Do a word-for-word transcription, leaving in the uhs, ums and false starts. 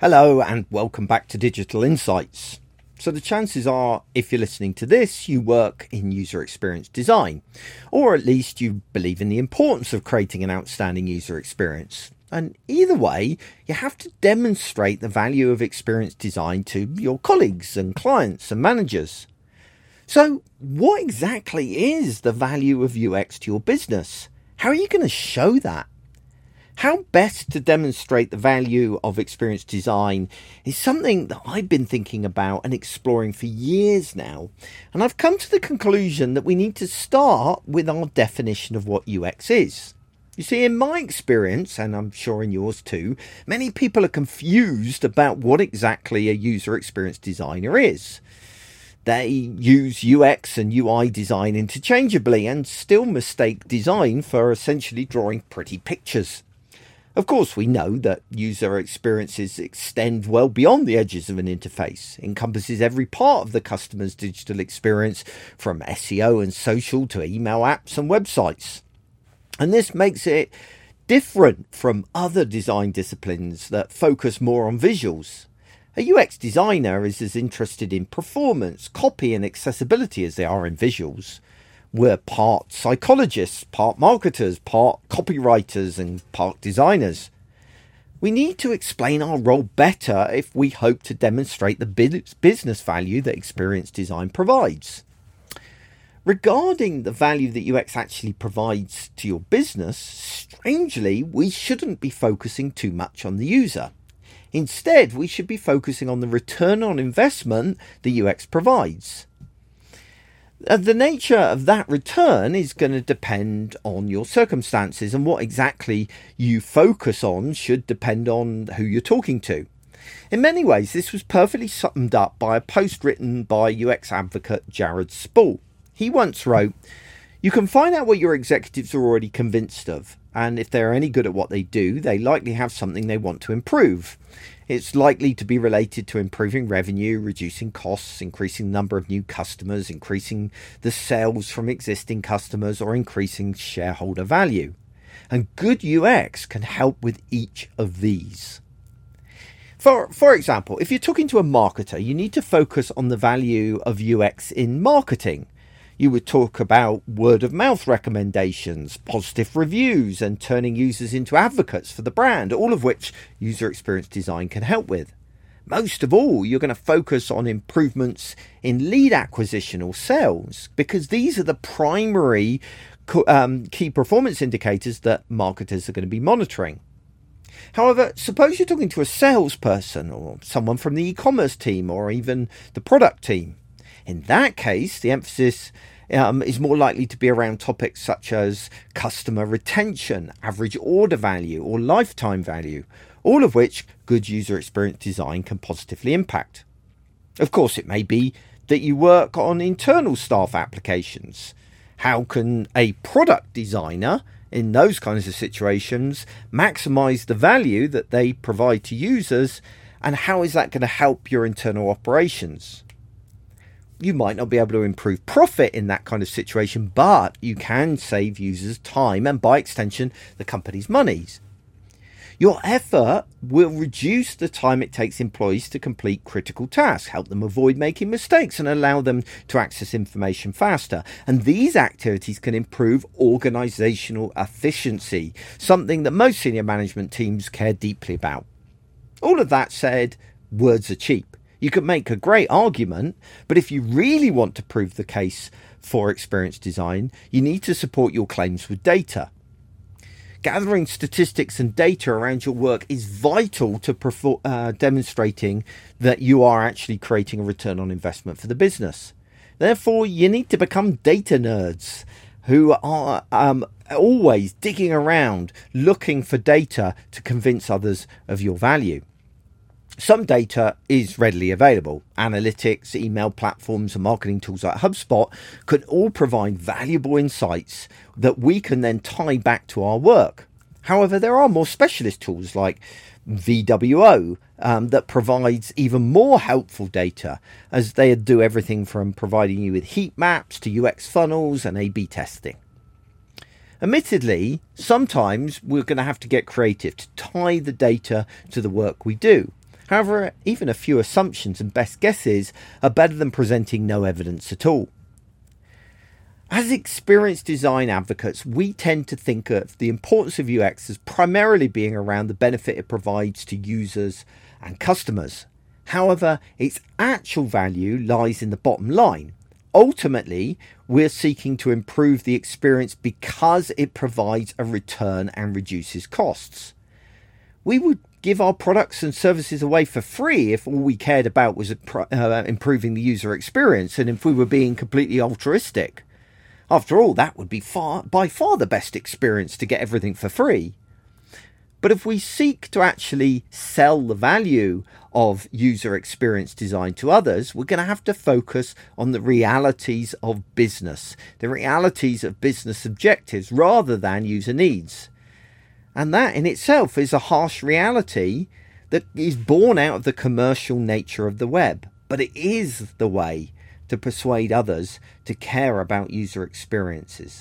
Hello and welcome back to Digital Insights. So the chances are, if you're listening to this, you work in user experience design, or at least you believe in the importance of creating an outstanding user experience. And either way, you have to demonstrate the value of experience design to your colleagues and clients and managers. So what exactly is the value of U X to your business? How are you going to show that? How best to demonstrate the value of experience design is something that I've been thinking about and exploring for years now. And I've come to the conclusion that we need to start with our definition of what U X is. You see, in my experience, and I'm sure in yours too, many people are confused about what exactly a user experience designer is. They use U X and U I design interchangeably and still mistake design for essentially drawing pretty pictures. Of course, we know that user experiences extend well beyond the edges of an interface, encompasses every part of the customer's digital experience, from S E O and social to email apps and websites. And this makes it different from other design disciplines that focus more on visuals. A U X designer is as interested in performance, copy and accessibility as they are in visuals. We're part psychologists, part marketers, part copywriters and part designers. We need to explain our role better if we hope to demonstrate the business value that experience design provides. Regarding the value that U X actually provides to your business, strangely, we shouldn't be focusing too much on the user. Instead, we should be focusing on the return on investment the U X provides. The nature of that return is going to depend on your circumstances, and what exactly you focus on should depend on who you're talking to. In many ways, this was perfectly summed up by a post written by U X advocate Jared Spool. He once wrote, "You can find out what your executives are already convinced of, and if they're any good at what they do, they likely have something they want to improve. It's likely to be related to improving revenue, reducing costs, increasing the number of new customers, increasing the sales from existing customers, or increasing shareholder value. And good U X can help with each of these." For, for example, if you're talking to a marketer, you need to focus on the value of U X in marketing. You would talk about word of mouth recommendations, positive reviews, and turning users into advocates for the brand, all of which user experience design can help with. Most of all, you're going to focus on improvements in lead acquisition or sales, because these are the primary um, key performance indicators that marketers are going to be monitoring. However, suppose you're talking to a salesperson or someone from the e-commerce team or even the product team. In that case, the emphasis um, is more likely to be around topics such as customer retention, average order value, or lifetime value, all of which good user experience design can positively impact. Of course, it may be that you work on internal staff applications. How can a product designer in those kinds of situations maximize the value that they provide to users, and how is that going to help your internal operations? You might not be able to improve profit in that kind of situation, but you can save users time and, by extension, the company's monies. Your effort will reduce the time it takes employees to complete critical tasks, help them avoid making mistakes, and allow them to access information faster. And these activities can improve organizational efficiency, something that most senior management teams care deeply about. All of that said, words are cheap. You could make a great argument, but if you really want to prove the case for experience design, you need to support your claims with data. Gathering statistics and data around your work is vital to perfor- uh, demonstrating that you are actually creating a return on investment for the business. Therefore, you need to become data nerds who are um, always digging around, looking for data to convince others of your value. Some data is readily available. Analytics, email platforms, and marketing tools like HubSpot could all provide valuable insights that we can then tie back to our work. However, there are more specialist tools like V W O um, that provides even more helpful data, as they do everything from providing you with heat maps to U X funnels and A B testing. Admittedly, sometimes we're going to have to get creative to tie the data to the work we do. However, even a few assumptions and best guesses are better than presenting no evidence at all. As experienced design advocates, we tend to think of the importance of U X as primarily being around the benefit it provides to users and customers. However, its actual value lies in the bottom line. Ultimately, we're seeking to improve the experience because it provides a return and reduces costs. We would give our products and services away for free if all we cared about was uh, improving the user experience and if we were being completely altruistic. After all, that would be far, by far the best experience to get everything for free. But if we seek to actually sell the value of user experience design to others, we're going to have to focus on the realities of business, the realities of business objectives rather than user needs. And that in itself is a harsh reality that is born out of the commercial nature of the web. But it is the way to persuade others to care about user experiences.